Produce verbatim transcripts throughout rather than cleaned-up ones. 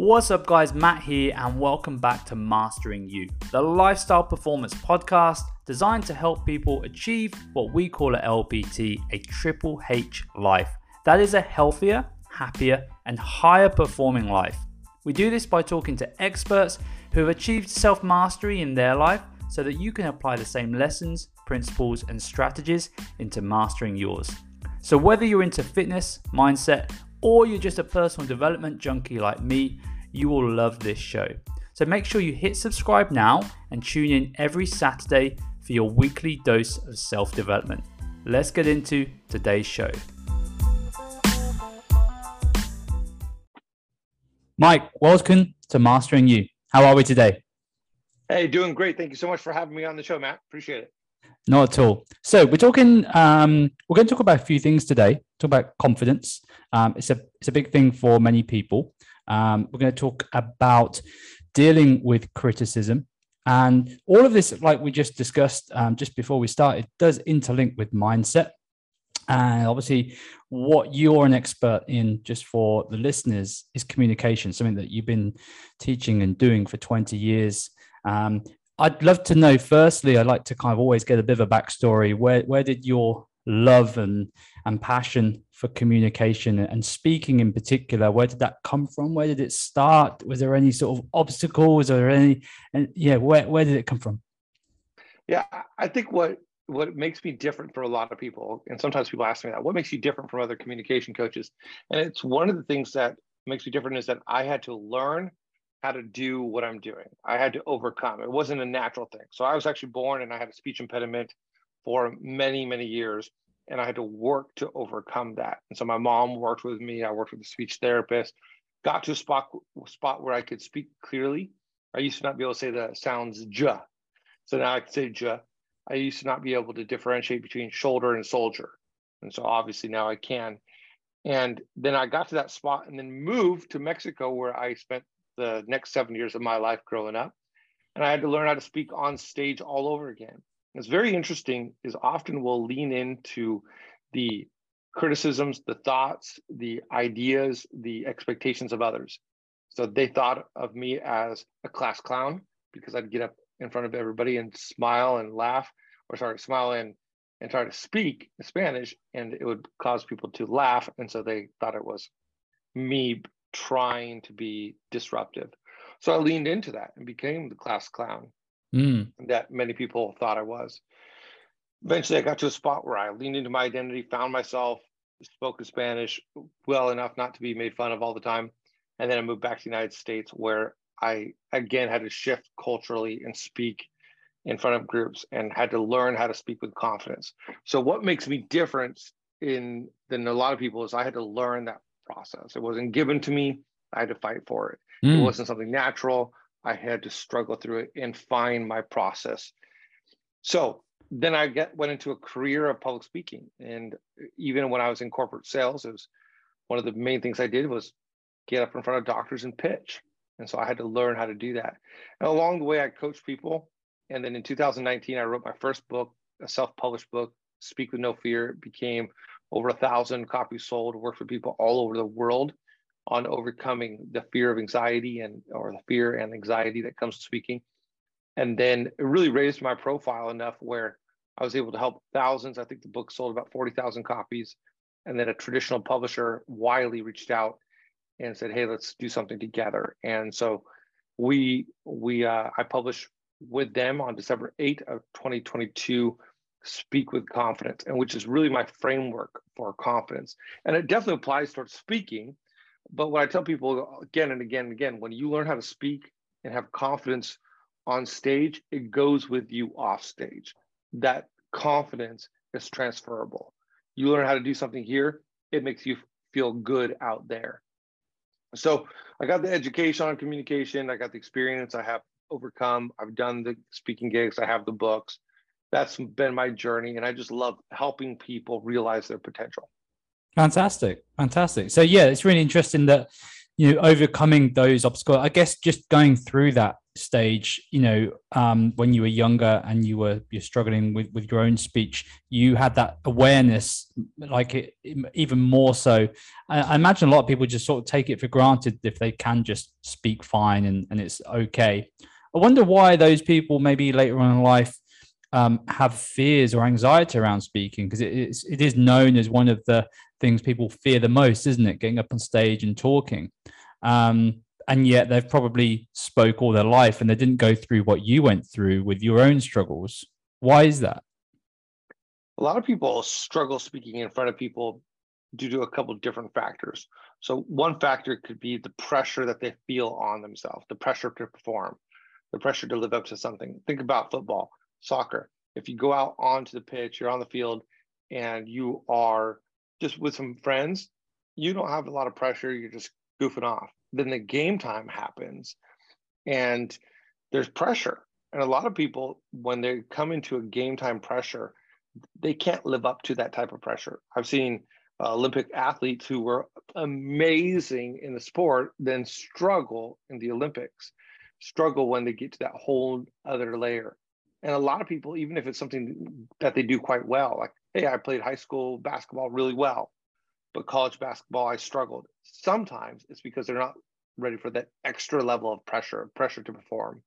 What's up guys, Matt here and welcome back to Mastering You, the lifestyle performance podcast designed to help people achieve what we call at L P T, a triple H life. That is a healthier, happier and higher performing life. We do this by talking to experts who have achieved self-mastery in their life so that you can apply the same lessons, principles and strategies into mastering yours. So whether you're into fitness, mindset, or you're just a personal development junkie like me, you will love this show. So make sure you hit subscribe now and tune in every Saturday for your weekly dose of self-development. Let's get into today's show. Mike, welcome to Mastering You. How are we today? Hey, doing great. Thank you so much for having me on the show, Matt. Appreciate it. Not at all. So we're talking, um, we're going to talk about a few things today. Talk about confidence. Um, it's a, it's a big thing for many people. Um, we're going to talk about dealing with criticism, and all of this, like we just discussed, um, just before we started, does interlink with mindset. And obviously what you're an expert in, just for the listeners, is communication, something that you've been teaching and doing for twenty years. Um, I'd love to know, firstly, I'd like to kind of always get a bit of a backstory. Where where did your love and, and passion for communication and speaking in particular, where did that come from? Where did it start? Was there any sort of obstacle? Was there any, and yeah, where, where did it come from? Yeah, I think what, what makes me different for a lot of people, and sometimes people ask me that, what makes you different from other communication coaches? And it's one of the things that makes me different is that I had to learn how to do what I'm doing. I had to overcome. It wasn't a natural thing. So I was actually born and I had a speech impediment for many, many years. And I had to work to overcome that. And so my mom worked with me. I worked with a speech therapist, got to a spot, spot where I could speak clearly. I used to not be able to say the sounds ja. So now I can say ja. I used to not be able to differentiate between shoulder and soldier. And so obviously now I can. And then I got to that spot and then moved to Mexico, where I spent the next seven years of my life growing up. And I had to learn how to speak on stage all over again. It's very interesting is often we'll lean into the criticisms, the thoughts, the ideas, the expectations of others. So they thought of me as a class clown because I'd get up in front of everybody and smile and laugh, or sorry, smile and, and try to speak Spanish, and it would cause people to laugh. And so they thought it was me trying to be disruptive. So I leaned into that and became the class clown. Mm. That many people thought I was. Eventually, I got to a spot where I leaned into my identity, found myself, spoke Spanish well enough not to be made fun of all the time. And then I moved back to the United States, where I, again, had to shift culturally and speak in front of groups and had to learn how to speak with confidence. So what makes me different in, than a lot of people is I had to learn that process. It wasn't given to me. I had to fight for it. Mm. It wasn't something natural. I had to struggle through it and find my process. So then I get, went into a career of public speaking. And even when I was in corporate sales, it was one of the main things I did was get up in front of doctors and pitch. And so I had to learn how to do that. And along the way, I coached people. And then in two thousand nineteen, I wrote my first book, a self-published book, Speak With No Fear. It became over a thousand copies sold, worked with people all over the world on overcoming the fear of anxiety and or the fear and anxiety that comes to speaking. And then it really raised my profile enough where I was able to help thousands. I think the book sold about forty thousand copies. And then a traditional publisher, Wiley, reached out and said, hey, let's do something together. And so we, we uh, I published with them on December eighth of twenty twenty-two, Speak With Confidence, and which is really my framework for confidence. And it definitely applies towards speaking. But what I tell people again and again and again, when you learn how to speak and have confidence on stage, it goes with you off stage. That confidence is transferable. You learn how to do something here, it makes you feel good out there. So I got the education on communication. I got the experience. I have overcome. I've done the speaking gigs. I have the books. That's been my journey. And I just love helping people realize their potential. Fantastic. Fantastic. So yeah, it's really interesting that, you know, overcoming those obstacles, I guess just going through that stage, you know, um, when you were younger and you were you're struggling with, with your own speech, you had that awareness, like it, even more so. I, I imagine a lot of people just sort of take it for granted if they can just speak fine and, and it's okay. I wonder why those people maybe later on in life um, have fears or anxiety around speaking, because it is, it is known as one of the things people fear the most, isn't it? Getting up on stage and talking. Um, And yet they've probably spoke all their life and they didn't go through what you went through with your own struggles. Why is that? A lot of people struggle speaking in front of people due to a couple of different factors. So one factor could be the pressure that they feel on themselves, the pressure to perform, the pressure to live up to something. Think about football, soccer. If you go out onto the pitch, you're on the field and you are just with some friends, you don't have a lot of pressure. You're just goofing off. Then the game time happens and there's pressure. And a lot of people, when they come into a game time pressure, they can't live up to that type of pressure. I've seen uh, Olympic athletes who were amazing in the sport, then struggle in the Olympics, struggle when they get to that whole other layer. And a lot of people, even if it's something that they do quite well, like, hey, I played high school basketball really well, but college basketball, I struggled. Sometimes it's because they're not ready for that extra level of pressure, pressure to perform.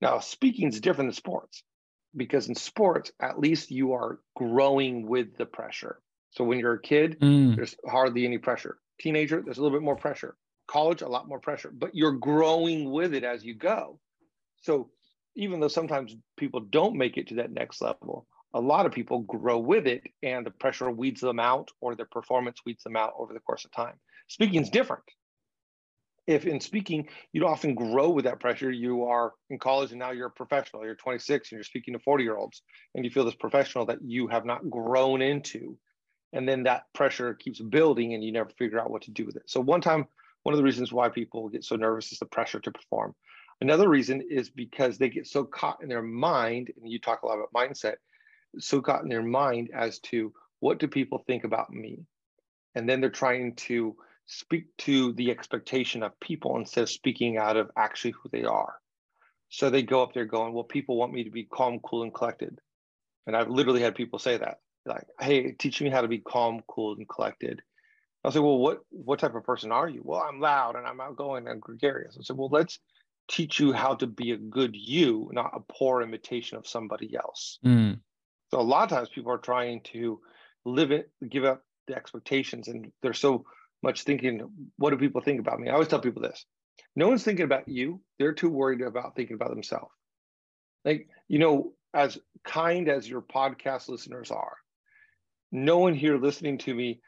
Now, speaking is different than sports, because in sports, at least you are growing with the pressure. So when you're a kid, mm. there's hardly any pressure. Teenager, there's a little bit more pressure. College, a lot more pressure, but you're growing with it as you go. So even though sometimes people don't make it to that next level, a lot of people grow with it and the pressure weeds them out, or their performance weeds them out over the course of time. Speaking is different. If in speaking, you often grow with that pressure. You are in college and now you're a professional. You're twenty-six and you're speaking to forty-year-olds and you feel this professional that you have not grown into. And then that pressure keeps building and you never figure out what to do with it. So one time, one of the reasons why people get so nervous is the pressure to perform. Another reason is because they get so caught in their mind, and you talk a lot about mindset, so caught in their mind as to what do people think about me? And then they're trying to speak to the expectation of people instead of speaking out of actually who they are. So they go up there going, well, people want me to be calm, cool, and collected. And I've literally had people say that, like, hey, teach me how to be calm, cool, and collected. I'll say, well, what, what type of person are you? Well, I'm loud and I'm outgoing and gregarious. I said, well, let's teach you how to be a good you, not a poor imitation of somebody else. Mm. So a lot of times people are trying to live it, give up the expectations, and they're so much thinking, what do people think about me? I always tell people this: no one's thinking about you. They're too worried about thinking about themselves. Like, you know, as kind as your podcast listeners are, no one here listening to me,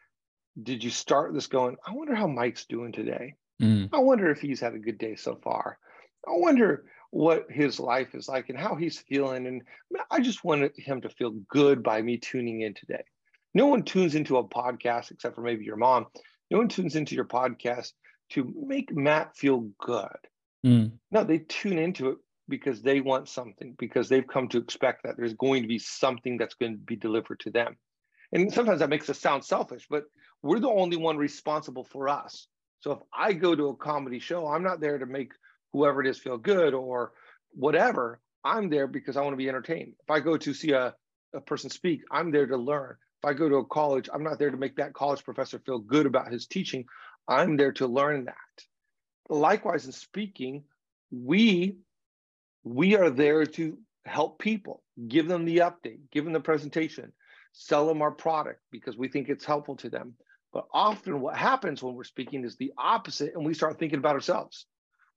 did you start this going, I wonder how Mike's doing today? Mm. I wonder if he's had a good day so far. I wonder what his life is like and how he's feeling. And I just wanted him to feel good by me tuning in today. No one tunes into a podcast, except for maybe your mom. No one tunes into your podcast to make Matt feel good. Mm. No, they tune into it because they want something, because they've come to expect that there's going to be something that's going to be delivered to them. And sometimes that makes us sound selfish, but we're the only one responsible for us. So if I go to a comedy show, I'm not there to make whoever it is feel good or whatever. I'm there because I want to be entertained. If I go to see a, a person speak, I'm there to learn. If I go to a college, I'm not there to make that college professor feel good about his teaching. I'm there to learn that. Likewise, in speaking, we, we are there to help people, give them the update, give them the presentation, sell them our product because we think it's helpful to them. But often what happens when we're speaking is the opposite, and we start thinking about ourselves.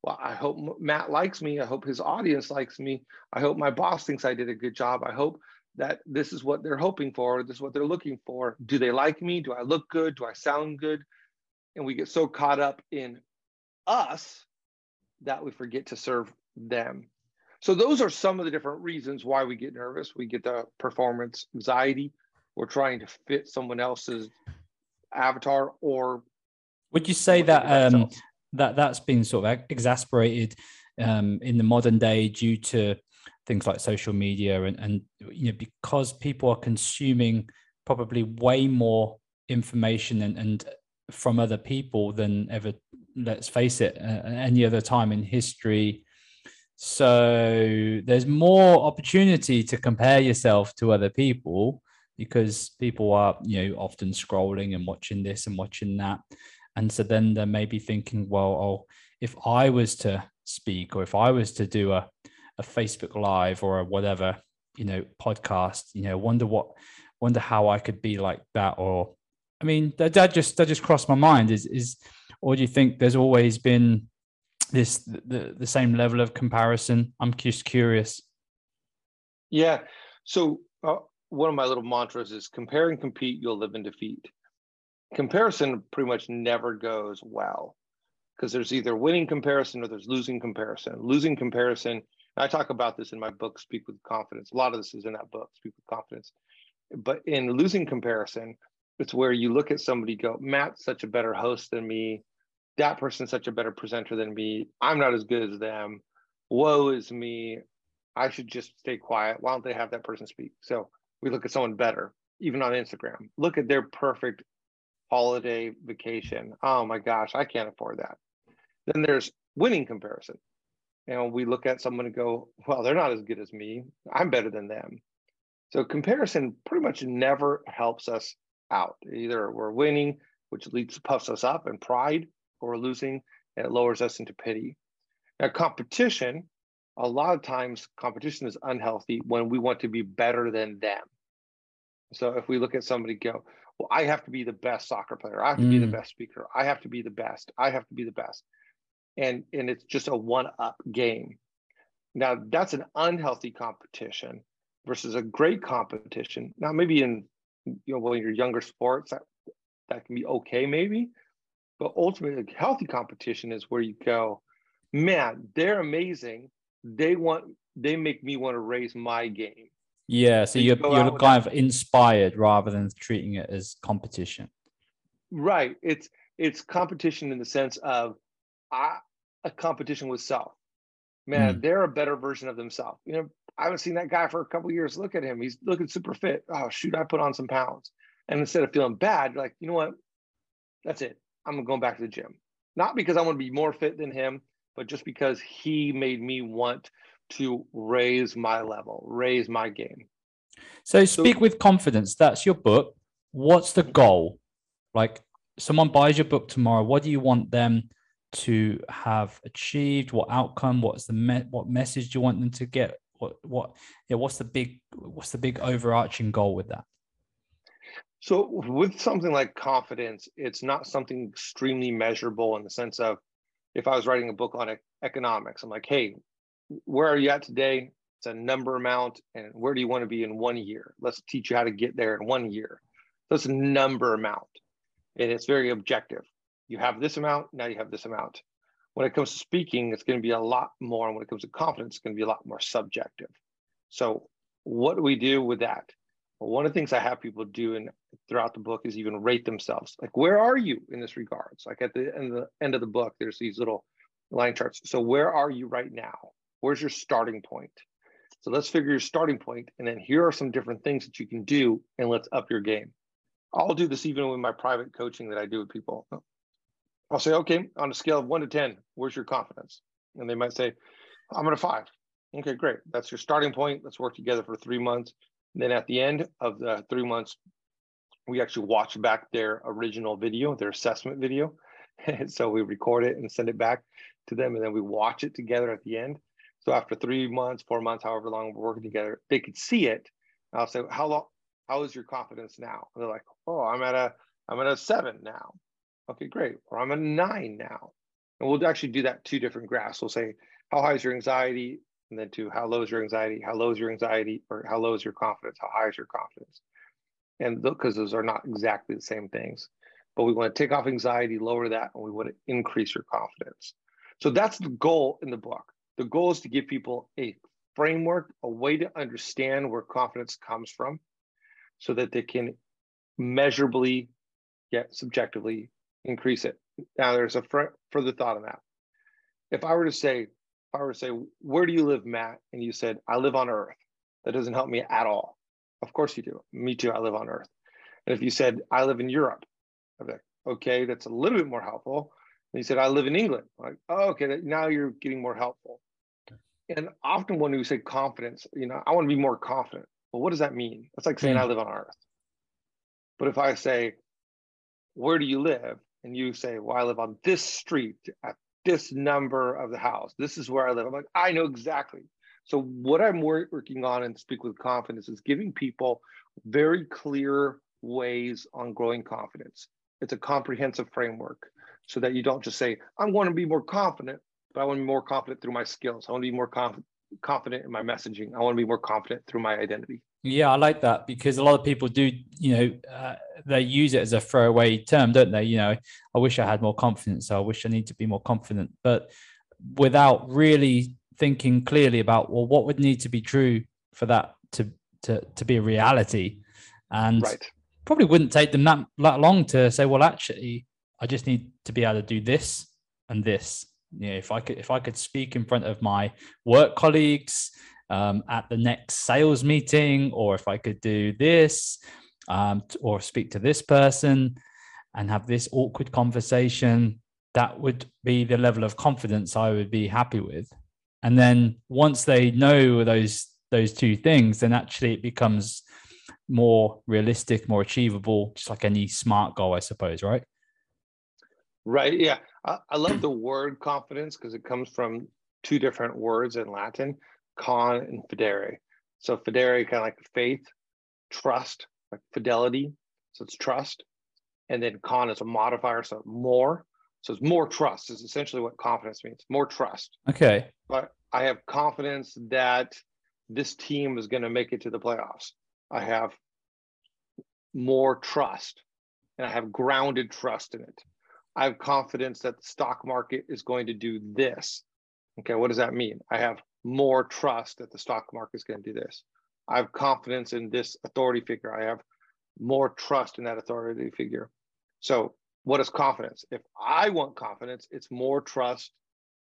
Well, I hope Matt likes me. I hope his audience likes me. I hope my boss thinks I did a good job. I hope that this is what they're hoping for. This is what they're looking for. Do they like me? Do I look good? Do I sound good? And we get so caught up in us that we forget to serve them. So those are some of the different reasons why we get nervous. We get the performance anxiety. We're trying to fit someone else's avatar. Or would you say that um, that that's been sort of exasperated um, in the modern day due to things like social media and, and, you know, because people are consuming probably way more information and, and from other people than ever, let's face it, uh, any other time in history, So there's more opportunity to compare yourself to other people, because people are, you know, often scrolling and watching this and watching that. And so then they may be thinking, well, oh, if I was to speak, or if I was to do a, a Facebook Live or a whatever, you know, podcast, you know, wonder what, wonder how I could be like that. Or, I mean, that, that just, that just crossed my mind is, is, or do you think there's always been this, the, the same level of comparison? I'm just curious. Yeah. So uh, one of my little mantras is compare and compete, you'll live in defeat. Comparison pretty much never goes well, because there's either winning comparison or there's losing comparison. Losing comparison, and I talk about this in my book, Speak With Confidence. A lot of this is in that book, Speak With Confidence. But in losing comparison, it's where you look at somebody, go, Matt's such a better host than me. That person's such a better presenter than me. I'm not as good as them. Woe is me. I should just stay quiet. Why don't they have that person speak? So we look at someone better, even on Instagram. Look at their perfect holiday vacation. Oh my gosh, I can't afford that. Then there's winning comparison. And we look at someone and go, well, they're not as good as me. I'm better than them. So comparison pretty much never helps us out. Either we're winning, which leads puffs us up in pride, or we're losing, and it lowers us into pity. Now, competition, a lot of times competition is unhealthy when we want to be better than them. So if we look at somebody go, well, I have to be the best soccer player. I have to mm. be the best speaker. I have to be the best. I have to be the best. And, and it's just a one-up game. Now, that's an unhealthy competition versus a great competition. Now, maybe in, you know, well, in your younger sports, that, that can be okay maybe. But ultimately, a healthy competition is where you go, man, they're amazing. They want, they make me want to raise my game. Yeah, so you're, you're kind of inspired rather than treating it as competition. Right. It's it's competition in the sense of I, a competition with self. Man, mm. they're a better version of themselves. You know, I haven't seen that guy for a couple of years. Look at him. He's looking super fit. Oh, shoot, I put on some pounds. And instead of feeling bad, you're like, you know what? That's it. I'm going back to the gym. Not because I want to be more fit than him, but just because he made me want to raise my level, raise my game. So Speak With Confidence, that's your book. What's the goal? Like someone buys your book tomorrow, what do you want them to have achieved? What outcome? What's the me- what message do you want them to get? What what yeah, what's the big what's the big overarching goal with that? So with something like confidence, it's not something extremely measurable in the sense of if I was writing a book on economics, I'm like, hey, where are you at today? It's a number amount. And where do you want to be in one year? Let's teach you how to get there in one year. So it's a number amount. And it's very objective. You have this amount, now you have this amount. When it comes to speaking, it's going to be a lot more. And when it comes to confidence, it's going to be a lot more subjective. So what do we do with that? Well, one of the things I have people do in throughout the book is even rate themselves. Like, where are you in this regard? It's like at the end, the end of the book, there's these little line charts. So where are you right now? Where's your starting point? So let's figure your starting point, and then here are some different things that you can do, and let's up your game. I'll do this even with my private coaching that I do with people. I'll say, okay, on a scale of one to ten, where's your confidence? And they might say, I'm at a five. Okay, great. That's your starting point. Let's work together for three months. And then at the end of the three months, we actually watch back their original video, their assessment video. So we record it and send it back to them, and then we watch it together at the end. So after three months, four months, however long we're working together, they could see it. And I'll say, how long, how is your confidence now? And they're like, oh, I'm at a, I'm at a seven now. Okay, great. Or I'm at a nine now. And we'll actually do that two different graphs. We'll say, how high is your anxiety? And then to how low is your anxiety? How low is your anxiety? Or how low is your confidence? How high is your confidence? And because those are not exactly the same things, but we want to take off anxiety, lower that, and we want to increase your confidence. So that's the goal in the book. The goal is to give people a framework, a way to understand where confidence comes from so that they can measurably, yet subjectively, increase it. Now, there's a fr- further thought on that. If I were to say, if I were to say, where do you live, Matt? And you said, I live on Earth. That doesn't help me at all. Of course you do. Me too, I live on Earth. And if you said, I live in Europe, I'd be like, okay, that's a little bit more helpful. And you said, I live in England. I'm like, oh, okay, now you're getting more helpful. And often when we say confidence, you know, I want to be more confident. Well, what does that mean? That's like saying mm. I live on Earth. But if I say, where do you live? And you say, well, I live on this street at this number of the house. This is where I live. I'm like, I know exactly. So what I'm working on in Speak With Confidence is giving people very clear ways on growing confidence. It's a comprehensive framework so that you don't just say, I'm going to be more confident, but I want to be more confident through my skills. I want to be more conf- confident in my messaging. I want to be more confident through my identity. Yeah, I like that, because a lot of people do, you know, uh, they use it as a throwaway term, don't they? You know, I wish I had more confidence. I wish I need to be more confident, but without really thinking clearly about, well, what would need to be true for that to to, to be a reality? And right. probably wouldn't take them that, that long to say, well, actually, I just need to be able to do this and this. You know, if I could, if I could speak in front of my work colleagues Um, at the next sales meeting, or if I could do this, um, or speak to this person and have this awkward conversation, that would be the level of confidence I would be happy with. And then once they know those those two things, then actually it becomes more realistic, more achievable, just like any SMART goal, I suppose, right? Right, yeah. I, I love the word confidence because it comes from two different words in Latin. Con and fidere. So fidere, kind of like faith, trust, like fidelity. So it's trust. And then con is a modifier, so more. So it's more trust is essentially what confidence means, more trust. Okay. But I have confidence that this team is going to make it to the playoffs. I have more trust, and I have grounded trust in it. I have confidence that the stock market is going to do this. Okay, what does that mean? I have more trust that the stock market is going to do this. I have confidence in this authority figure. I have more trust in that authority figure. So what is confidence? If I want confidence, it's more trust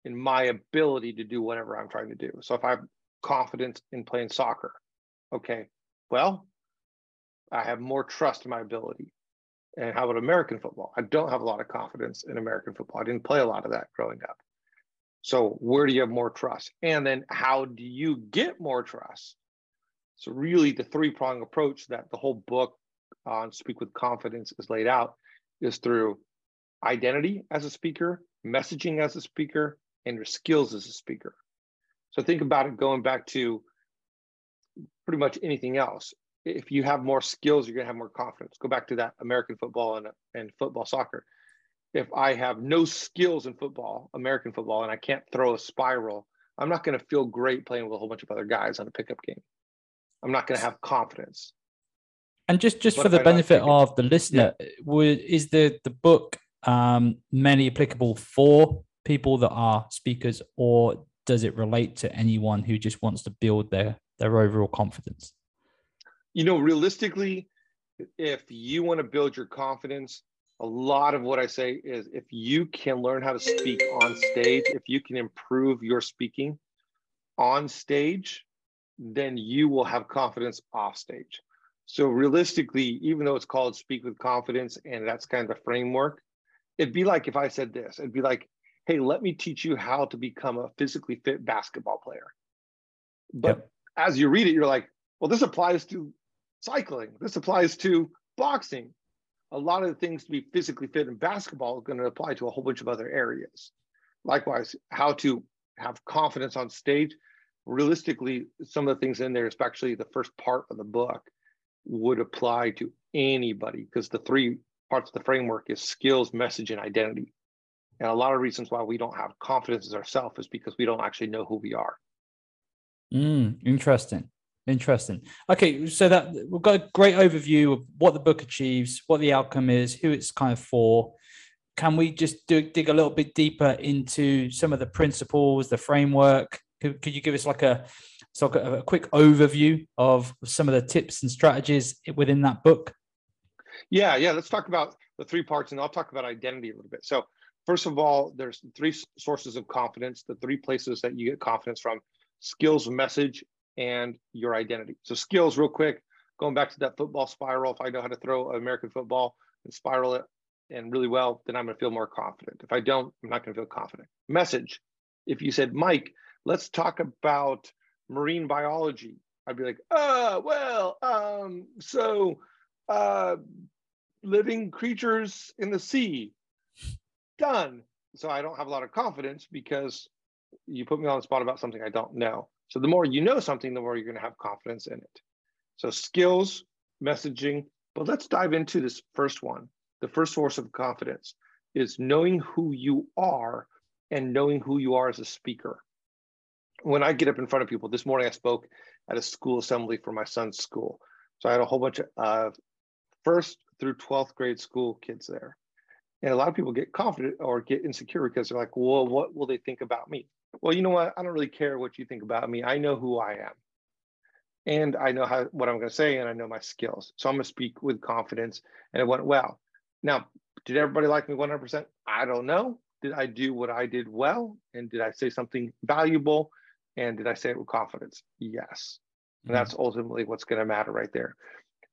in my ability to do whatever I'm trying to do. So if I have confidence in playing soccer, okay, well, I have more trust in my ability. And how about American football? I don't have a lot of confidence in American football. I didn't play a lot of that growing up. So where do you have more trust? And then how do you get more trust? So really the three-pronged approach that the whole book on Speak With Confidence is laid out is through identity as a speaker, messaging as a speaker, and your skills as a speaker. So think about it going back to pretty much anything else. If you have more skills, you're going to have more confidence. Go back to that American football and, and football soccer. If I have no skills in football, American football, and I can't throw a spiral, I'm not going to feel great playing with a whole bunch of other guys on a pickup game. I'm not going to have confidence. And just, just for the benefit of the listener, yeah. would, is the, the book um, mainly applicable for people that are speakers, or does it relate to anyone who just wants to build their, their overall confidence? You know, realistically, if you want to build your confidence, a lot of what I say is if you can learn how to speak on stage, if you can improve your speaking on stage, then you will have confidence off stage. So realistically, even though it's called Speak With Confidence and that's kind of the framework, it'd be like if I said this, it'd be like, hey, let me teach you how to become a physically fit basketball player. But yep. as you read it, you're like, well, this applies to cycling. This applies to boxing. A lot of the things to be physically fit in basketball are going to apply to a whole bunch of other areas. Likewise, how to have confidence on stage. Realistically, some of the things in there, especially the first part of the book, would apply to anybody because the three parts of the framework is skills, message, and identity. And a lot of reasons why we don't have confidence in ourselves is because we don't actually know who we are. Mm, interesting. Interesting. Okay, so that we've got a great overview of what the book achieves, what the outcome is, who it's kind of for. Can we just do, dig a little bit deeper into some of the principles, the framework? Could, could you give us like a, so a quick overview of some of the tips and strategies within that book? Yeah, yeah. Let's talk about the three parts, and I'll talk about identity a little bit. So first of all, there's three sources of confidence, the three places that you get confidence from: skills, message, and your identity. So skills, real quick, going back to that football spiral, if I know how to throw American football and spiral it and really well, then I'm going to feel more confident. If I don't, I'm not going to feel confident. Message, if you said, Mike, let's talk about marine biology. I'd be like, oh, well, um, so uh, living creatures in the sea, done. So I don't have a lot of confidence because you put me on the spot about something I don't know. So the more you know something, the more you're going to have confidence in it. So skills, messaging, but let's dive into this first one. The first source of confidence is knowing who you are and knowing who you are as a speaker. When I get up in front of people, this morning I spoke at a school assembly for my son's school. So I had a whole bunch of uh, first through twelfth grade school kids there. And a lot of people get confident or get insecure because they're like, well, what will they think about me? Well, you know what? I don't really care what you think about me. I know who I am. And I know how, what I'm going to say, and I know my skills. So I'm going to speak with confidence. And it went well. Now, did everybody like me one hundred percent? I don't know. Did I do what I did well? And did I say something valuable? And did I say it with confidence? Yes. Mm-hmm. And that's ultimately what's going to matter right there.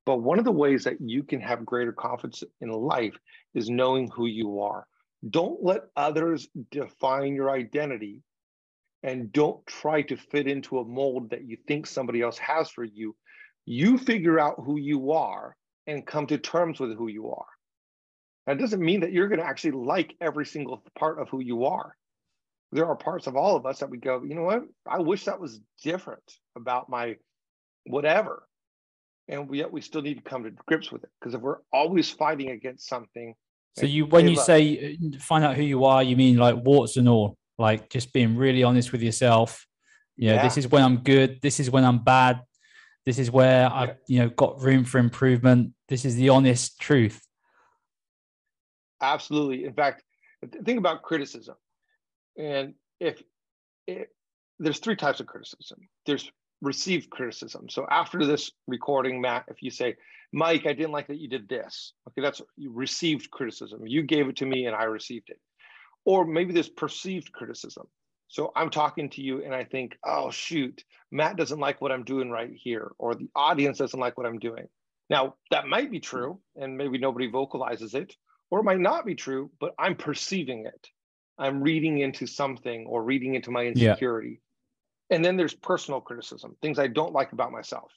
But one of the ways that you can have greater confidence in life is knowing who you are. Don't let others define your identity, and don't try to fit into a mold that you think somebody else has for you. You figure out who you are and come to terms with who you are. That doesn't mean that you're going to actually like every single part of who you are. There are parts of all of us that we go, you know what? I wish that was different about my whatever. And yet we still need to come to grips with it, because if we're always fighting against something. So you, when you say find out who you are, you mean like warts and all, like just being really honest with yourself. You know, yeah. This is when I'm good. This is when I'm bad. This is where yeah. I've, you know, got room for improvement. This is the honest truth. Absolutely. In fact, think about criticism. And if it, there's three types of criticism. There's received criticism. So after this recording, Matt, if you say, Mike, I didn't like that you did this. Okay, that's received criticism. You gave it to me and I received it. Or maybe there's perceived criticism. So I'm talking to you and I think, oh, shoot, Matt doesn't like what I'm doing right here, or the audience doesn't like what I'm doing. Now, that might be true, and maybe nobody vocalizes it, or it might not be true, but I'm perceiving it. I'm reading into something or reading into my insecurity. Yeah. And then there's personal criticism, things I don't like about myself.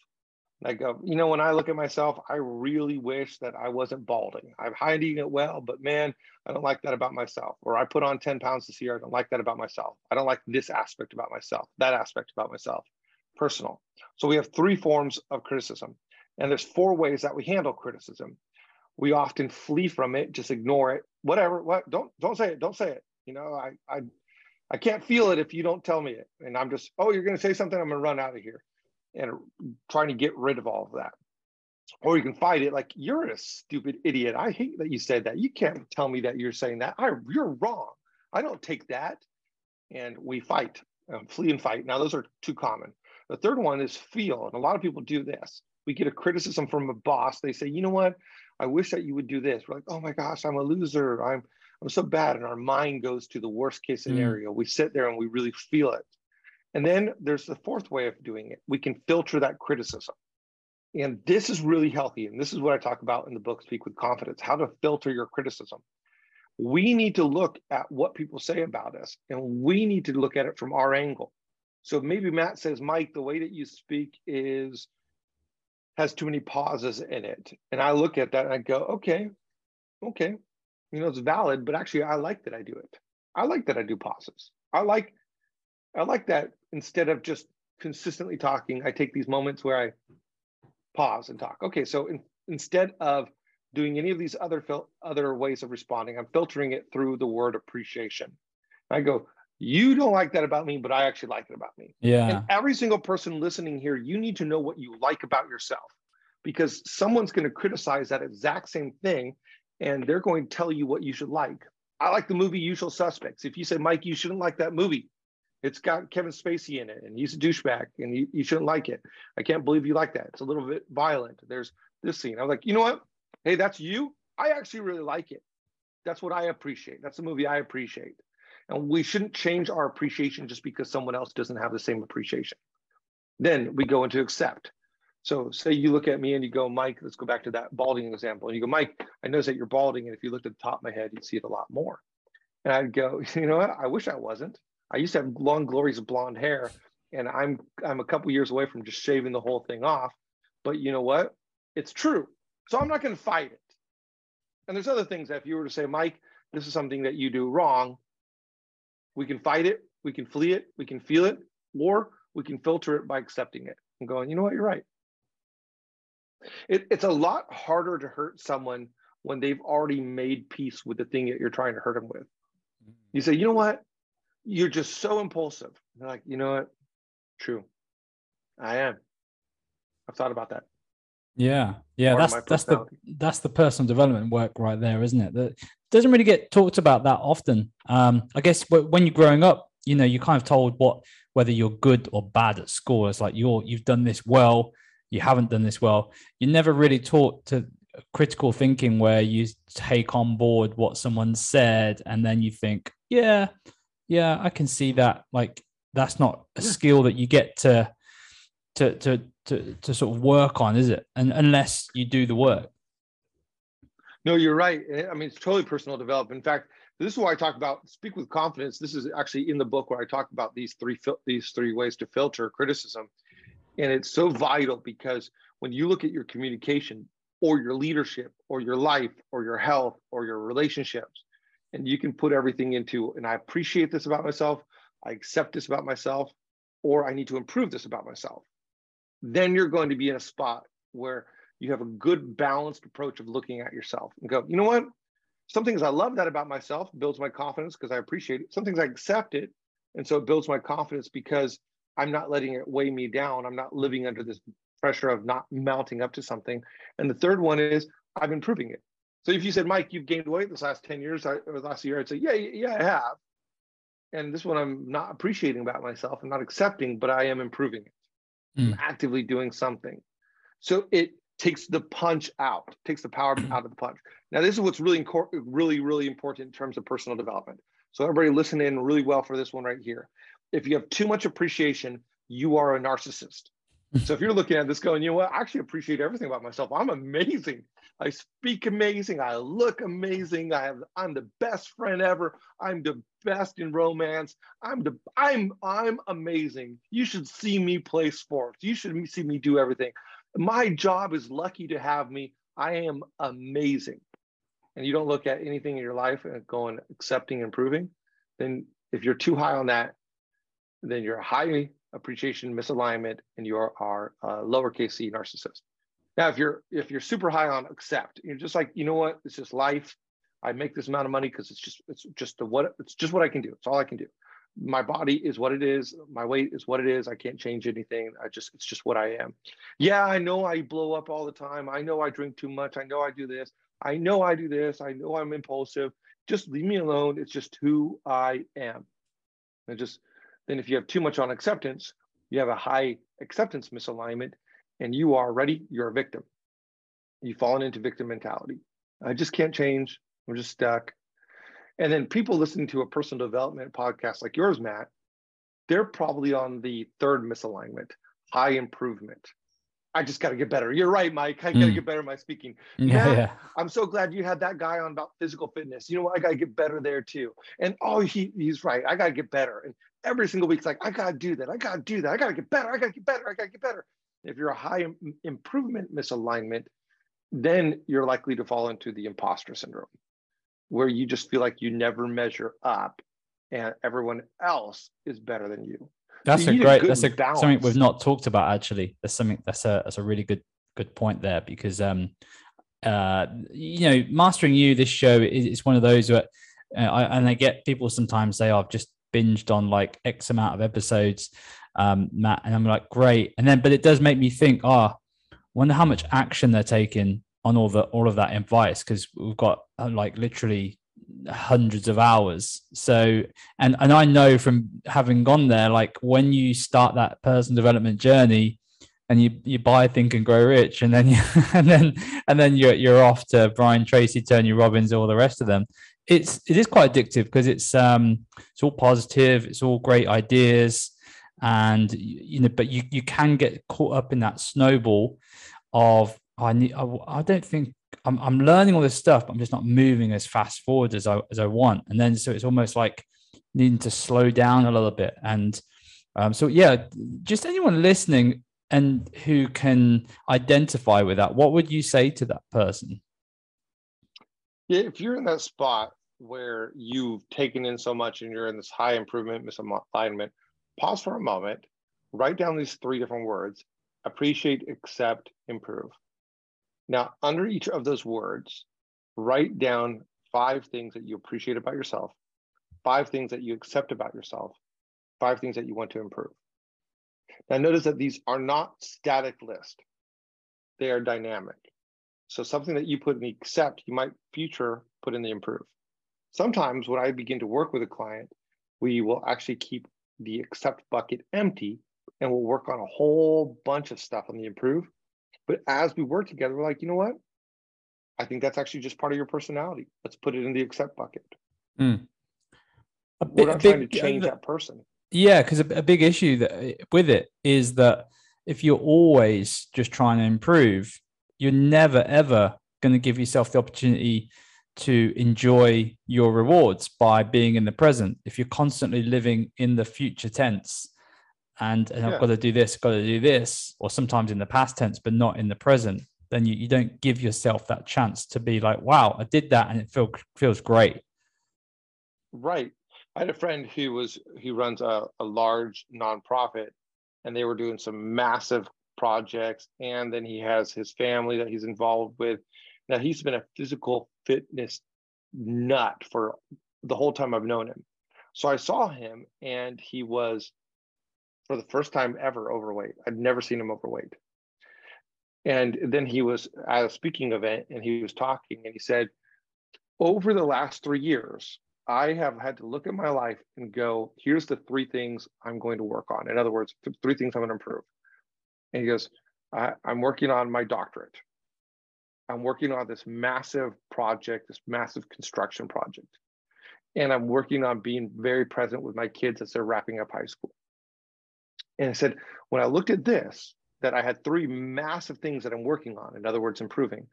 I go, you know, when I look at myself, I really wish that I wasn't balding. I'm hiding it well, but man, I don't like that about myself. Or I put on ten pounds this year. I don't like that about myself. I don't like this aspect about myself, that aspect about myself, personal. So we have three forms of criticism. And there's four ways that we handle criticism. We often flee from it, just ignore it, whatever, what, don't, don't say it, don't say it. You know, I, I, I can't feel it if you don't tell me it. And I'm just, oh, you're going to say something, I'm going to run out of here. And trying to get rid of all of that. Or you can fight it like, you're a stupid idiot. I hate that you said that. You can't tell me that you're saying that. I, you're wrong. I don't take that. And we fight, um, flee and fight. Now, those are too common. The third one is feel. And a lot of people do this. We get a criticism from a boss. They say, you know what? I wish that you would do this. We're like, oh my gosh, I'm a loser. I'm I'm so bad. And our mind goes to the worst case scenario. Mm. We sit there and we really feel it. And then there's the fourth way of doing it. We can filter that criticism. And this is really healthy. And this is what I talk about in the book, Speak With Confidence, how to filter your criticism. We need to look at what people say about us, and we need to look at it from our angle. So maybe Matt says, Mike, the way that you speak is has too many pauses in it. And I look at that and I go, okay, okay. You know, it's valid, but actually I like that I do it. I like that I do pauses. I like I like that instead of just consistently talking, I take these moments where I pause and talk. Okay, so in, instead of doing any of these other fil- other ways of responding, I'm filtering it through the word appreciation. I go, you don't like that about me, but I actually like it about me. Yeah. And every single person listening here, you need to know what you like about yourself, because someone's going to criticize that exact same thing, and they're going to tell you what you should like. I like the movie Usual Suspects. If you say, Mike, you shouldn't like that movie. It's got Kevin Spacey in it, and he's a douchebag, and you, you shouldn't like it. I can't believe you like that. It's a little bit violent. There's this scene. I was like, you know what? Hey, that's you. I actually really like it. That's what I appreciate. That's the movie I appreciate. And we shouldn't change our appreciation just because someone else doesn't have the same appreciation. Then we go into accept. So say you look at me and you go, Mike, let's go back to that balding example. And you go, Mike, I notice that you're balding. And if you looked at the top of my head, you'd see it a lot more. And I'd go, you know what? I wish I wasn't. I used to have long, glorious blonde hair, and I'm I'm a couple years away from just shaving the whole thing off. But you know what? It's true. So I'm not going to fight it. And there's other things that if you were to say, Mike, this is something that you do wrong, we can fight it, we can flee it, we can feel it, or we can filter it by accepting it and going, you know what, you're right. It, it's a lot harder to hurt someone when they've already made peace with the thing that you're trying to hurt them with. You say, you know what, you're just so impulsive. And they're like, you know what, true, I am. I've thought about that. Yeah, yeah, that's that's the that's the personal development work right there, isn't it? That doesn't really get talked about that often. Um, I guess when you're growing up, you know, you're kind of told what whether you're good or bad at school. It's like you're you've done this well, you haven't done this well. You're never really taught to critical thinking, where you take on board what someone said and then you think, yeah, yeah, I can see that. Like that's not a skill that you get to to to. To, to sort of work on, is it? And unless you do the work. No, you're right. I mean, it's totally personal development. In fact, this is why I talk about Speak With Confidence. This is actually in the book where I talk about these three these three ways to filter criticism. And it's so vital, because when you look at your communication or your leadership or your life or your health or your relationships, and you can put everything into, and I appreciate this about myself, I accept this about myself, or I need to improve this about myself. Then you're going to be in a spot where you have a good balanced approach of looking at yourself and go, you know what? Some things I love that about myself, builds my confidence because I appreciate it. Some things I accept it. And so it builds my confidence because I'm not letting it weigh me down. I'm not living under this pressure of not mounting up to something. And the third one is I'm improving it. So if you said, Mike, you've gained weight this last ten years, or last year, I'd say, yeah, yeah, I have. And this one I'm not appreciating about myself. I'm not accepting, but I am improving it. Mm. Actively doing something. So it takes the punch out, takes the power out of the punch. Now, this is what's really, really, really important in terms of personal development. So everybody listen in really well for this one right here. If you have too much appreciation, you are a narcissist. So if you're looking at this going, you know what, I actually appreciate everything about myself. I'm amazing. I speak amazing. I look amazing. I have, I'm the best friend ever. I'm the best in romance. I'm the, I'm, I'm amazing. You should see me play sports. You should see me do everything. My job is lucky to have me. I am amazing. And you don't look at anything in your life and going, accepting, improving. Then if you're too high on that, then you're a high appreciation misalignment and you are, are a lowercase c narcissist. Now, if you're if you're super high on accept, you're just like, you know what, it's just life. I make this amount of money because it's just it's just the what it's just what I can do. It's all I can do. My body is what it is. My weight is what it is. I can't change anything. I just it's just what I am. Yeah, I know I blow up all the time. I know I drink too much. I know I do this. I know I do this. I know I'm impulsive. Just leave me alone. It's just who I am. And just then, if you have too much on acceptance, you have a high acceptance misalignment. And you are ready, you're a victim. You've fallen into victim mentality. I just can't change. I'm just stuck. And then people listening to a personal development podcast like yours, Matt, they're probably on the third misalignment, high improvement. I just got to get better. You're right, Mike. I got to mm. get better at my speaking. Yeah, Matt, yeah. I'm so glad you had that guy on about physical fitness. You know what? I got to get better there too. And oh, he, he's right. I got to get better. And every single week, it's like, I got to do that. I got to do that. I got to get better. I got to get better. I got to get better. If you're a high improvement misalignment, then you're likely to fall into the imposter syndrome, where you just feel like you never measure up and everyone else is better than you. That's so you a great, a that's a, something we've not talked about, actually. That's something, that's a, that's a really good, good point there, because, um, uh, you know, Mastering You, this show is it's one of those where uh, I, and I get people sometimes say, oh, I've just binged on like X amount of episodes, um Matt, and I'm like, great. And then but it does make me think, ah oh, wonder how much action they're taking on all the all of that advice, because we've got uh, like literally hundreds of hours. So and and I know from having gone there, like when you start that personal development journey and you you buy, think and grow rich, and then you, and then and then you're you're off to Brian Tracy, Tony Robbins, all the rest of them, it's it is quite addictive, because it's um it's all positive, it's all great ideas. And, you know, but you, you can get caught up in that snowball of, I need, I, I don't think I'm, I'm learning all this stuff, but I'm just not moving as fast forward as I, as I want. And then, so it's almost like needing to slow down a little bit. And um, so, yeah, just anyone listening and who can identify with that, what would you say to that person? Yeah, if you're in that spot where you've taken in so much and you're in this high improvement misalignment, pause for a moment, write down these three different words: appreciate, accept, improve. Now, under each of those words, write down five things that you appreciate about yourself, five things that you accept about yourself, five things that you want to improve. Now, notice that these are not static lists. They are dynamic. So something that you put in the accept, you might future put in the improve. Sometimes when I begin to work with a client, we will actually keep the accept bucket empty and we'll work on a whole bunch of stuff on the improve. But as we work together, we're like, you know what? I think that's actually just part of your personality. Let's put it in the accept bucket. Mm. A bit, we're not a trying big, to change uh, that person. Yeah, because a, a big issue that, with it is that if you're always just trying to improve, you're never, ever going to give yourself the opportunity to enjoy your rewards by being in the present. If you're constantly living in the future tense and, and yeah. I've got to do this, got to do this, or sometimes in the past tense, but not in the present, then you, you don't give yourself that chance to be like, wow, I did that and it feel, feels great. Right. I had a friend who was, who runs a, a large nonprofit, and they were doing some massive projects. And then he has his family that he's involved with. Now, he's been a physical fitness nut for the whole time I've known him. So I saw him, and he was, for the first time ever, overweight. I'd never seen him overweight. And then he was at a speaking event, and he was talking, and he said, over the last three years, I have had to look at my life and go, here's the three things I'm going to work on. In other words, th- three things I'm going to improve. And he goes, I- I'm working on my doctorate. I'm working on this massive project, this massive construction project. And I'm working on being very present with my kids as they're wrapping up high school. And I said, when I looked at this, that I had three massive things that I'm working on, in other words, improving,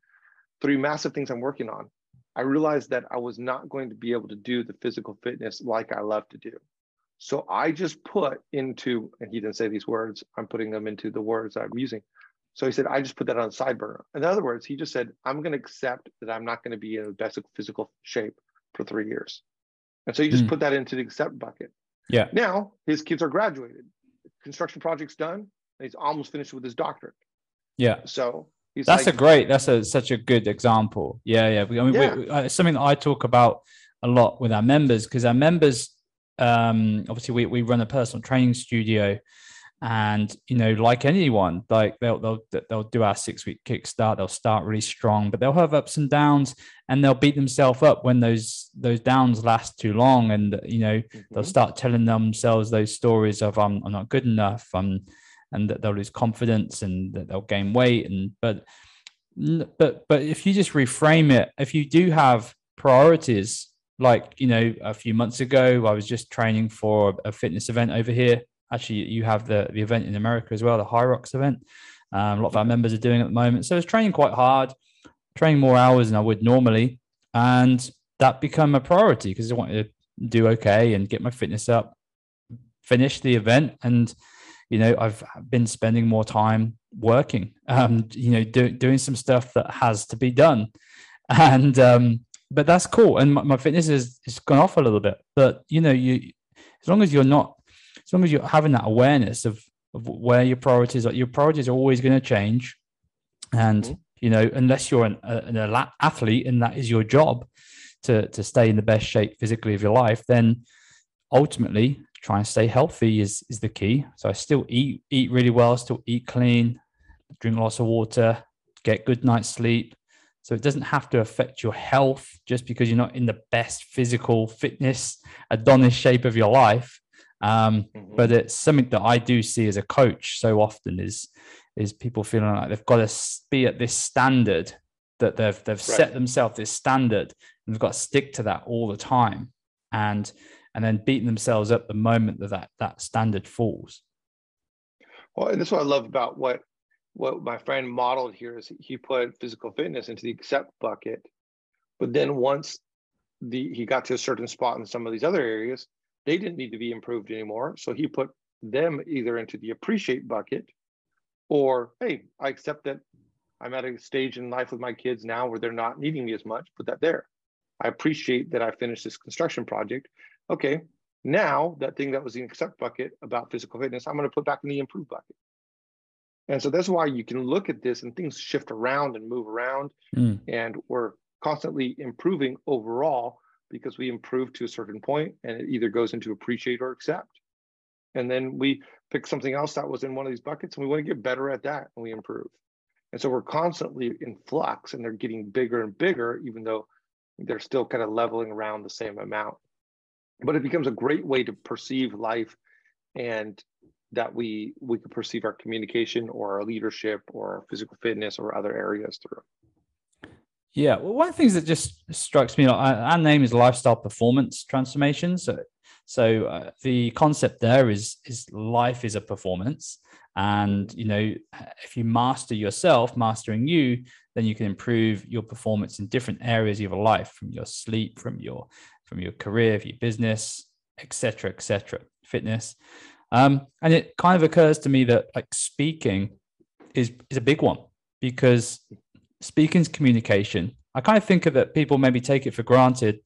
three massive things I'm working on, I realized that I was not going to be able to do the physical fitness like I love to do. So I just put into, and he didn't say these words, I'm putting them into the words I'm using. So he said, I just put that on the side burner. In other words, he just said, I'm going to accept that I'm not going to be in the best physical shape for three years. And so he just mm. put that into the accept bucket. Yeah. Now his kids are graduated. Construction project's done. And he's almost finished with his doctorate. Yeah. So he's that's like, a great, that's a, such a good example. Yeah. Yeah. I mean, yeah. We, uh, something that I talk about a lot with our members, because our members, um, obviously we, we run a personal training studio. And, you know, like anyone, like they'll, they'll, they'll do our six week kickstart. They'll start really strong, but they'll have ups and downs, and they'll beat themselves up when those, those downs last too long. And, you know, mm-hmm. they'll start telling themselves those stories of, I'm, I'm not good enough. I'm, and that they'll lose confidence and that they'll gain weight. And, but, but, but if you just reframe it, if you do have priorities, like, you know, a few months ago, I was just training for a fitness event over here. Actually, you have the, the event in America as well, the Hyrox event. Um, a lot of our members are doing it at the moment. So I was training quite hard, training more hours than I would normally. And that became a priority because I wanted to do okay and get my fitness up, finish the event. And, you know, I've been spending more time working, um, you know, do, doing some stuff that has to be done. And, um, but that's cool. And my, my fitness has gone off a little bit. But, you know, you as long as you're not, as long as you're having that awareness of, of where your priorities are, your priorities are always going to change. And, mm-hmm. you know, unless you're an, an athlete and that is your job to, to stay in the best shape physically of your life, then ultimately trying to stay healthy is, is the key. So I still eat, eat really well, still eat clean, drink lots of water, get good night's sleep. So it doesn't have to affect your health just because you're not in the best physical fitness, Adonis shape of your life. Um, mm-hmm. But it's something that I do see as a coach so often is, is people feeling like they've got to be at this standard that they've, they've right. set themselves this standard, and they've got to stick to that all the time. And, and then beating themselves up the moment that that, that standard falls. Well, and that's what I love about what, what my friend modeled here is he put physical fitness into the accept bucket, but then once the, he got to a certain spot in some of these other areas, They didn't need to be improved anymore. So he put them either into the appreciate bucket or, hey, I accept that I'm at a stage in life with my kids now where they're not needing me as much, put that there. I appreciate that I finished this construction project. Okay, now that thing that was in the accept bucket about physical fitness, I'm gonna put back in the improve bucket. And so that's why you can look at this and things shift around and move around. Mm. And we're constantly improving overall because we improve to a certain point and it either goes into appreciate or accept. And then we pick something else that was in one of these buckets and we wanna get better at that and we improve. And so we're constantly in flux and they're getting bigger and bigger, even though they're still kind of leveling around the same amount. But it becomes a great way to perceive life and that we we can perceive our communication or our leadership or our physical fitness or other areas through. Yeah, well, one of the things that just strikes me, our name is Lifestyle Performance Transformation. So, so uh, the concept there is, is life is a performance. And, you know, if you master yourself, mastering you, then you can improve your performance in different areas of your life, from your sleep, from your from your career, from your business, et cetera, et cetera, fitness. Um, and it kind of occurs to me that like speaking is, is a big one because speaking is communication. I kind of think of it, people maybe take it for granted,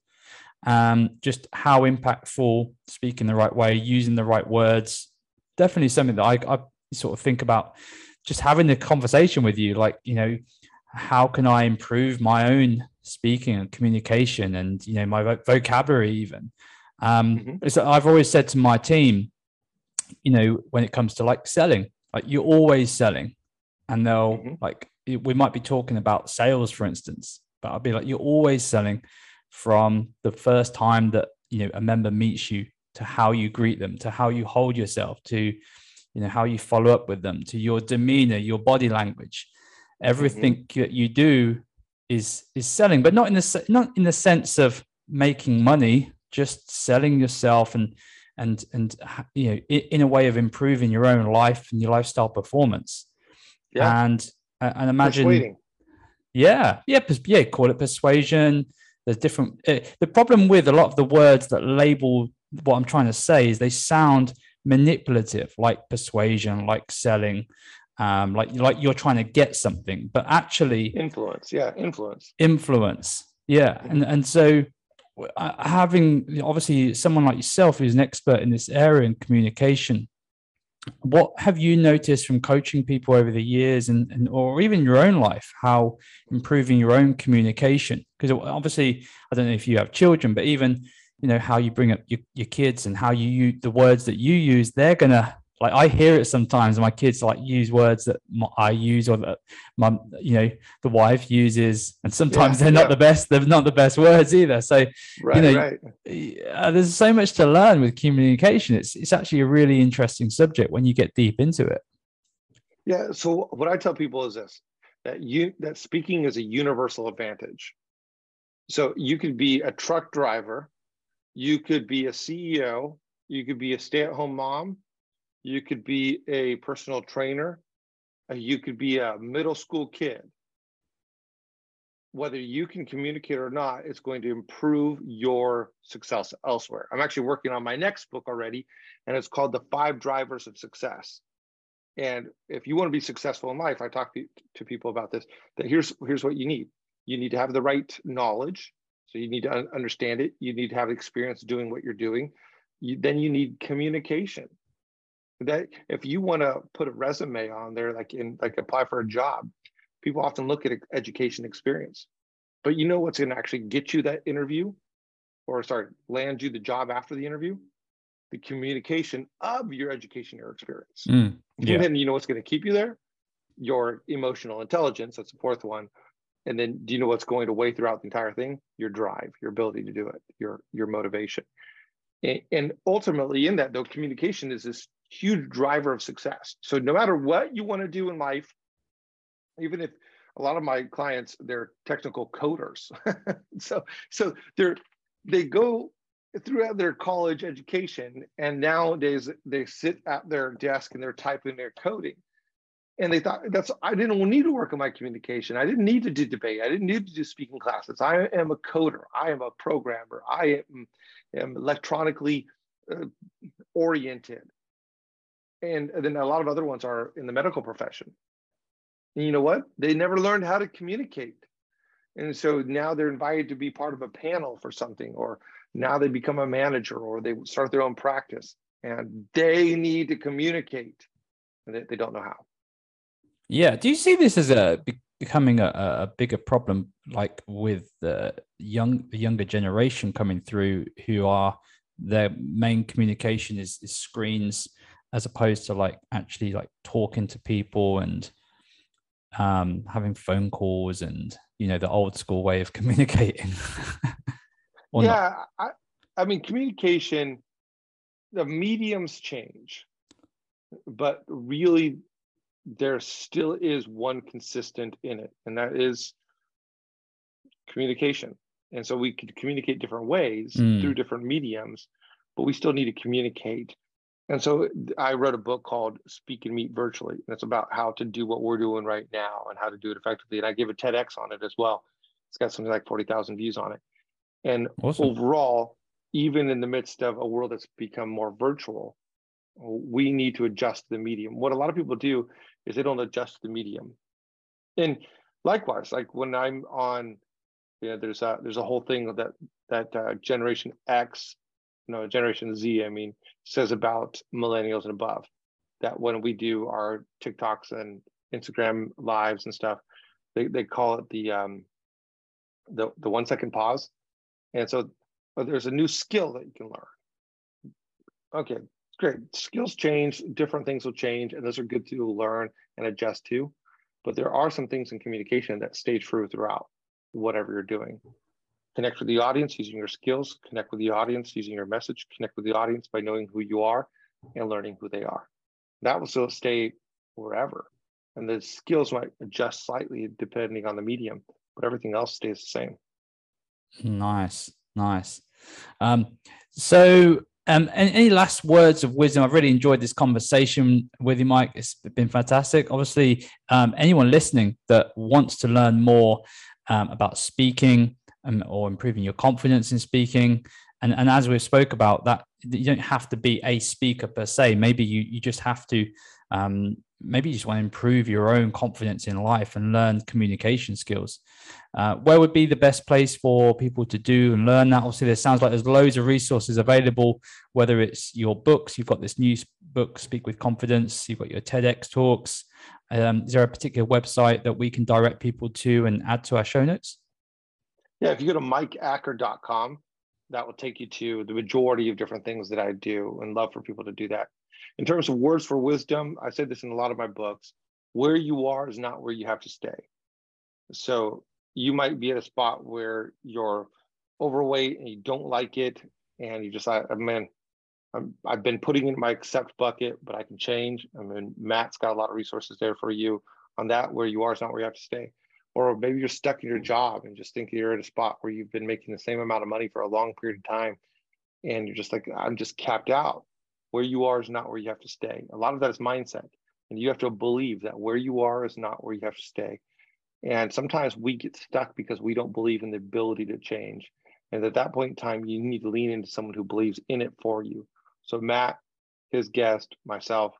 um, just how impactful speaking the right way, using the right words, definitely something that I, I sort of think about just having the conversation with you, like, you know, how can I improve my own speaking and communication and, you know, my voc- vocabulary even. Um, mm-hmm. So I've always said to my team, you know, when it comes to like selling, like you're always selling and they'll mm-hmm. like, we might be talking about sales, for instance, but I'll be like, you're always selling from the first time that, you know, a member meets you to how you greet them, to how you hold yourself, to, you know, how you follow up with them, to your demeanor, your body language, everything mm-hmm. that you do is, is selling, but not in the, not in the sense of making money, just selling yourself and, and and you know, in a way of improving your own life and your lifestyle performance. Yeah. And and imagine persuading. yeah yeah yeah call it persuasion. There's different uh, the problem with a lot of the words that label what I'm trying to say is they sound manipulative, like persuasion, like selling, um like like you're trying to get something, but actually influence yeah influence influence yeah mm-hmm. and and so having obviously someone like yourself who's an expert in this area in communication, what have you noticed from coaching people over the years and, and or even your own life, how improving your own communication? Because obviously, I don't know if you have children, but even, you know, how you bring up your, your kids and how you use the words that you use, they're going to, like, I hear it sometimes. My kids like use words that I use or that my, you know, the wife uses, and sometimes yeah, they're not yeah. the best. They're not the best words either. So, right, you know, right. there's so much to learn with communication. It's it's actually a really interesting subject when you get deep into it. Yeah. So what I tell people is this: that you that speaking is a universal advantage. So you could be a truck driver, you could be a C E O, you could be a stay-at-home mom. You could be a personal trainer. You could be a middle school kid. Whether you can communicate or not, it's going to improve your success elsewhere. I'm actually working on my next book already, and it's called The Five Drivers of Success. And if you want to be successful in life, I talk to, to people about this, that here's, here's what you need. You need to have the right knowledge. So you need to understand it. You need to have experience doing what you're doing. You, then you need communication. That if you want to put a resume on there, like in like apply for a job, people often look at education experience, but you know what's going to actually get you that interview, or sorry, land you the job after the interview? The communication of your education or experience. Mm, yeah. And then you know what's going to keep you there? Your emotional intelligence. That's the fourth one. And then do you know what's going to weigh throughout the entire thing? Your drive, your ability to do it, your your motivation, and, and ultimately in that though, communication is this huge driver of success. So no matter what you want to do in life, even if a lot of my clients, they're technical coders. so so they're, they go throughout their college education, and nowadays they sit at their desk and they're typing their coding. And they thought, that's I didn't need to work on my communication. I didn't need to do debate. I didn't need to do speaking classes. I am a coder. I am a programmer. I am, am electronically uh, oriented. And then a lot of other ones are in the medical profession. And you know what? They never learned how to communicate. And so now they're invited to be part of a panel for something, or now they become a manager, or they start their own practice, and they need to communicate, and they, they don't know how. Yeah. Do you see this as a becoming a, a bigger problem, like with the young, the younger generation coming through, who are their main communication is, is screens, as opposed to like actually like talking to people and um, having phone calls and, you know, the old school way of communicating? Or yeah, I, I mean, communication, the mediums change, but really there still is one consistent in it, and that is communication. And so we could communicate different ways mm. through different mediums, but we still need to communicate. And so I wrote a book called Speak and Meet Virtually, and it's about how to do what we're doing right now and how to do it effectively. And I give a TEDx on it as well. It's got something like forty thousand views on it. And awesome. Overall, even in the midst of a world that's become more virtual, we need to adjust the medium. What a lot of people do is they don't adjust the medium. And likewise, like when I'm on, you know, there's a, there's a whole thing that, that uh, Generation X, no, Generation Z, I mean, says about millennials and above, that when we do our TikToks and Instagram lives and stuff, they, they call it the, um, the, the one second pause. And so there's a new skill that you can learn. Okay, great. Skills change, different things will change, and those are good to learn and adjust to. But there are some things in communication that stay true throughout whatever you're doing. Connect with the audience using your skills, connect with the audience using your message, connect with the audience by knowing who you are and learning who they are. That will still stay wherever. And the skills might adjust slightly depending on the medium, but everything else stays the same. Nice, nice. Um, so um, any, any last words of wisdom? I've really enjoyed this conversation with you, Mike. It's been fantastic. Obviously, um, anyone listening that wants to learn more um, about speaking and, or improving your confidence in speaking, and, and as we spoke about, that you don't have to be a speaker per se. Maybe you, you just have to, um, maybe you just want to improve your own confidence in life and learn communication skills. Uh, where would be the best place for people to do and learn that? Obviously, there sounds like there's loads of resources available, whether it's your books, you've got this new book, Speak With Confidence, you've got your TEDx talks. Um, is there a particular website that we can direct people to and add to our show notes? Yeah, if you go to mike acker dot com, that will take you to the majority of different things that I do, and love for people to do that. In terms of words for wisdom, I said this in a lot of my books, where you are is not where you have to stay. So you might be at a spot where you're overweight and you don't like it, and you just, I, man, I'm, I've been putting in my accept bucket, but I can change. I mean, Matt's got a lot of resources there for you on that. Where you are is not where you have to stay. Or maybe you're stuck in your job and just think you're at a spot where you've been making the same amount of money for a long period of time, and you're just like, I'm just capped out. Where you are is not where you have to stay. A lot of that is mindset. And you have to believe that where you are is not where you have to stay. And sometimes we get stuck because we don't believe in the ability to change. And at that point in time, you need to lean into someone who believes in it for you. So Matt, his guest, myself,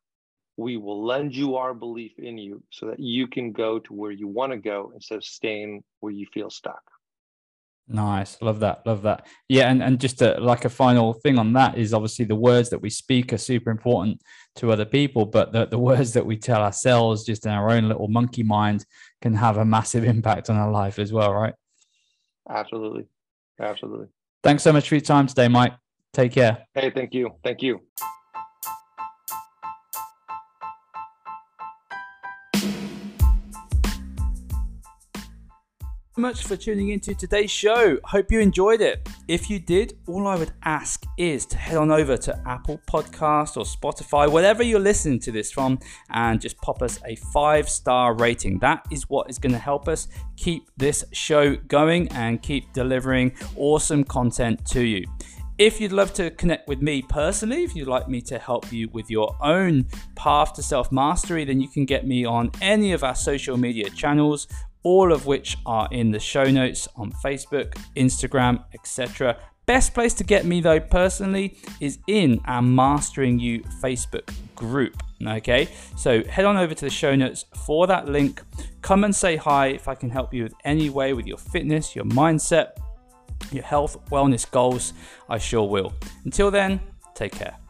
we will lend you our belief in you so that you can go to where you want to go instead of staying where you feel stuck. Nice. Love that. Love that. Yeah. And, and just a, like a final thing on that is obviously the words that we speak are super important to other people, but the, the words that we tell ourselves just in our own little monkey mind can have a massive impact on our life as well. Right. Absolutely. Absolutely. Thanks so much for your time today, Mike. Take care. Hey, thank you. Thank you. Much for tuning into today's show. Hope you enjoyed it. If you did, all I would ask is to head on over to Apple Podcasts or Spotify, whatever you're listening to this from, and just pop us a five-star rating. That is what is going to help us keep this show going and keep delivering awesome content to you. If you'd love to connect with me personally, if you'd like me to help you with your own path to self-mastery, then you can get me on any of our social media channels, all of which are in the show notes on Facebook, Instagram, et cetera. best place to get me though personally is in our Mastering You Facebook group. Okay, so head on over to the show notes for that link. Come and say hi if I can help you in any way with your fitness, your mindset, your health, wellness goals. I sure will. Until then, take care.